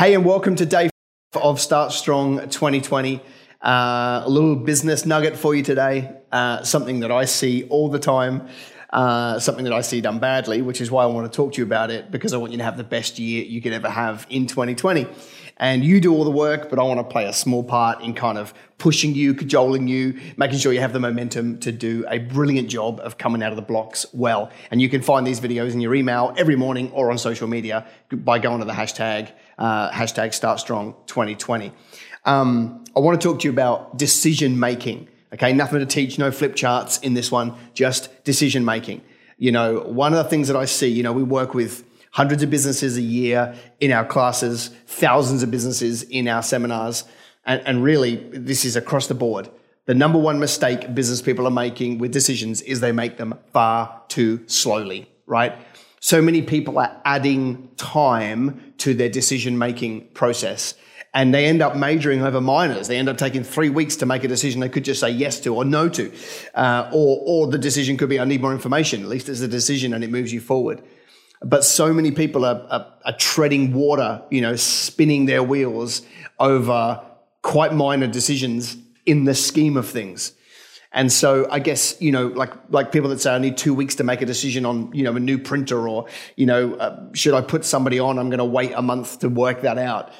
Hey, and welcome to day 5 of Start Strong 2020. A little business nugget for you today, something that I see all the time, something that I see done badly, which is why I want to talk to you about it, because I want you to have the best year you could ever have in 2020. And you do all the work, but I want to play a small part in kind of pushing you, cajoling you, making sure you have the momentum to do a brilliant job of coming out of the blocks well. And you can find these videos in your email every morning or on social media by going to the hashtag StartStrong2020. I want to talk to you about decision making. Okay, nothing to teach, no flip charts in this one, just decision making. You know, one of the things that I see, you know, we work with hundreds of businesses a year in our classes, thousands of businesses in our seminars. And really, this is across the board. The number one mistake business people are making with decisions is they make them far too slowly, right? So many people are adding time to their decision-making process, and they end up majoring over minors. They end up taking 3 weeks to make a decision they could just say yes to or no to, or the decision could be, I need more information. At least it's a decision and it moves you forward. But so many people are treading water, you know, spinning their wheels over quite minor decisions in the scheme of things. And so I guess, you know, like people that say, I need 2 weeks to make a decision on, you know, a new printer, or, you know, should I put somebody on? I'm going to wait a month to work that out.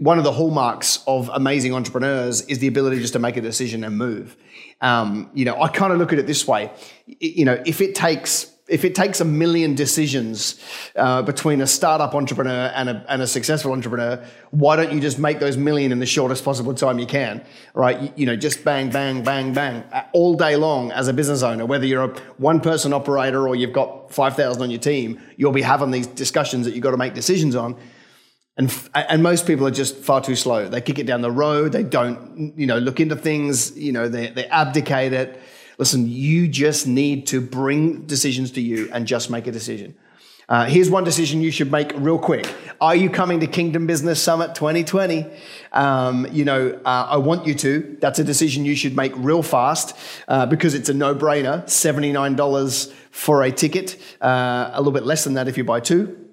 One of the hallmarks of amazing entrepreneurs is the ability just to make a decision and move. You know, I kind of look at it this way. You know, if it takes a million decisions between a startup entrepreneur and a successful entrepreneur, why don't you just make those million in the shortest possible time you can, right? You know, just bang, bang, bang, bang, all day long as a business owner, whether you're a one-person operator or you've got 5,000 on your team, you'll be having these discussions that you've got to make decisions on. And most people are just far too slow. They kick it down the road. They don't, you know, look into things. You know, they abdicate it. Listen, you just need to bring decisions to you and just make a decision. Here's one decision you should make real quick. Are you coming to Kingdom Business Summit 2020? You know, I want you to. That's a decision you should make real fast because it's a no-brainer. $79 for a ticket, a little bit less than that if you buy two.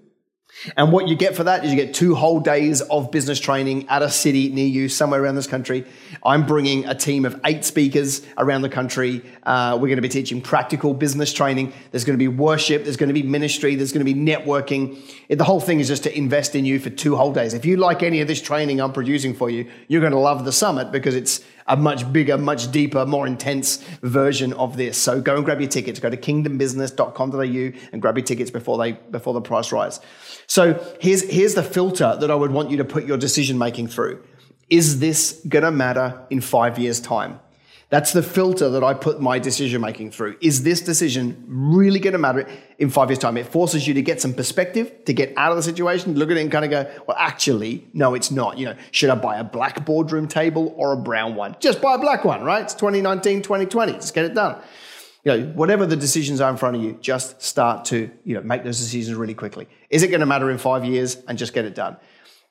And what you get for that is you get 2 whole days of business training at a city near you, somewhere around this country. I'm bringing a team of 8 speakers around the country. We're going to be teaching practical business training. There's going to be worship. There's going to be ministry. There's going to be networking. The whole thing is just to invest in you for 2 whole days. If you like any of this training I'm producing for you, you're going to love the summit because it's a much bigger, much deeper, more intense version of this. So go and grab your tickets. Go to kingdombusiness.com.au and grab your tickets before the price rise. So here's the filter that I would want you to put your decision making through. Is this gonna matter in 5 years' time? That's the filter that I put my decision making through. Is this decision really gonna matter in 5 years' time? It forces you to get some perspective, to get out of the situation, look at it and kind of go, well, actually, no, it's not. You know, should I buy a black boardroom table or a brown one? Just buy a black one, right? It's 2019, 2020, just get it done. You know, whatever the decisions are in front of you, just start to, you know, make those decisions really quickly. Is it going to matter in 5 years? And just get it done?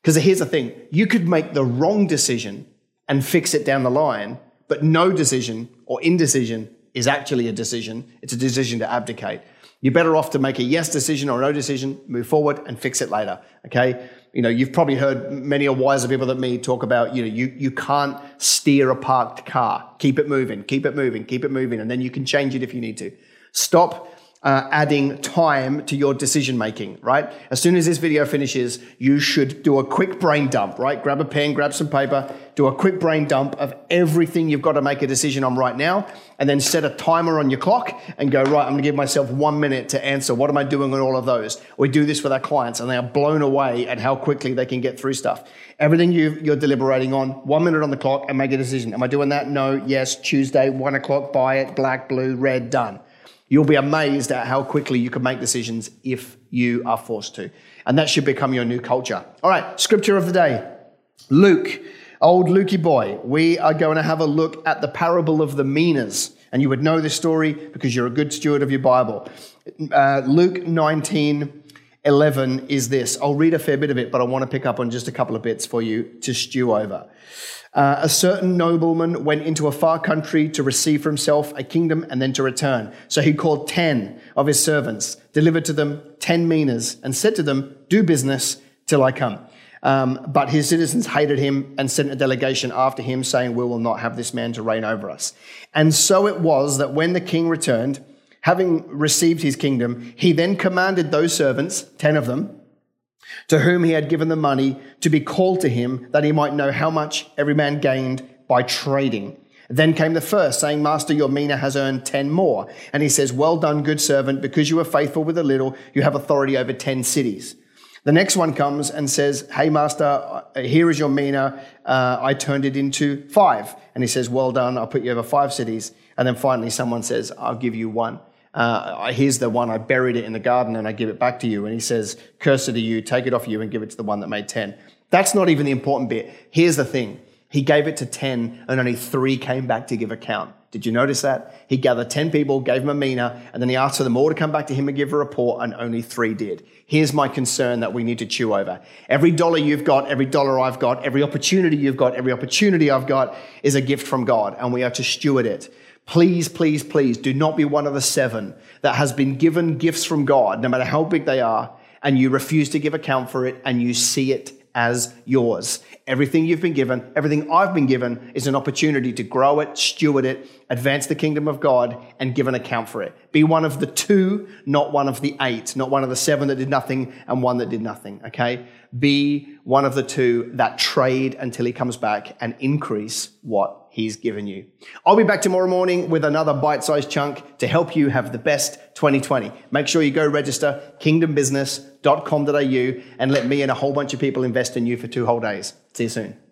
Because here's the thing, you could make the wrong decision and fix it down the line, but no decision or indecision is actually a decision. It's a decision to abdicate. You're better off to make a yes decision or a no decision, move forward and fix it later, okay? You know, you've probably heard many wiser people than me talk about, you know, you can't steer a parked car. Keep it moving, keep it moving, keep it moving, and then you can change it if you need to. Stop adding time to your decision-making, right? As soon as this video finishes, you should do a quick brain dump, right? Grab a pen, grab some paper, do a quick brain dump of everything you've got to make a decision on right now, and then set a timer on your clock and go, right, I'm going to give myself 1 minute to answer. What am I doing on all of those? We do this with our clients, and they are blown away at how quickly they can get through stuff. Everything you're deliberating on, 1 minute on the clock and make a decision. Am I doing that? No, yes, Tuesday, 1 o'clock, buy it, black, blue, red, done. You'll be amazed at how quickly you can make decisions if you are forced to. And that should become your new culture. All right, scripture of the day. Luke, old Lukey boy, we are going to have a look at the parable of the minas. And you would know this story because you're a good steward of your Bible. Luke 19:11 is this. I'll read a fair bit of it, but I want to pick up on just a couple of bits for you to stew over. A certain nobleman went into a far country to receive for himself a kingdom and then to return. So he called 10 of his servants, delivered to them 10 minas, and said to them, do business, till I come. But his citizens hated him and sent a delegation after him, saying, we will not have this man to reign over us. And so it was that when the king returned, having received his kingdom, he then commanded those servants, 10 of them, to whom he had given the money, to be called to him, that he might know how much every man gained by trading. Then came the first, saying, Master, your mina has earned 10 more. And he says, well done, good servant, because you were faithful with a little, you have authority over 10 cities. The next one comes and says, hey, master, here is your mina. I turned it into 5. And he says, well done, I'll put you over 5 cities. And then finally someone says, I'll give you 1. Here's the one, I buried it in the garden and I give it back to you. And he says, curse it to you, take it off you and give it to the one that made 10. That's not even the important bit. Here's the thing. He gave it to 10 and only 3 came back to give account. Did you notice that? He gathered 10 people, gave them a mina, and then he asked for them all to come back to him and give a report, and only 3 did. Here's my concern that we need to chew over. Every dollar you've got, every dollar I've got, every opportunity you've got, every opportunity I've got is a gift from God, and we are to steward it. Please, please, please do not be one of the 7 that has been given gifts from God, no matter how big they are, and you refuse to give account for it, and you see it as yours. Everything you've been given, everything I've been given is an opportunity to grow it, steward it, advance the kingdom of God, and give an account for it. Be one of the 2, not one of the 8, not one of the 7 that did nothing and 1 that did nothing, okay? Be one of the 2 that trade until he comes back and increase what he's given you. I'll be back tomorrow morning with another bite-sized chunk to help you have the best 2020. Make sure you go register kingdombusiness.com.au and let me and a whole bunch of people invest in you for 2 whole days. See you soon.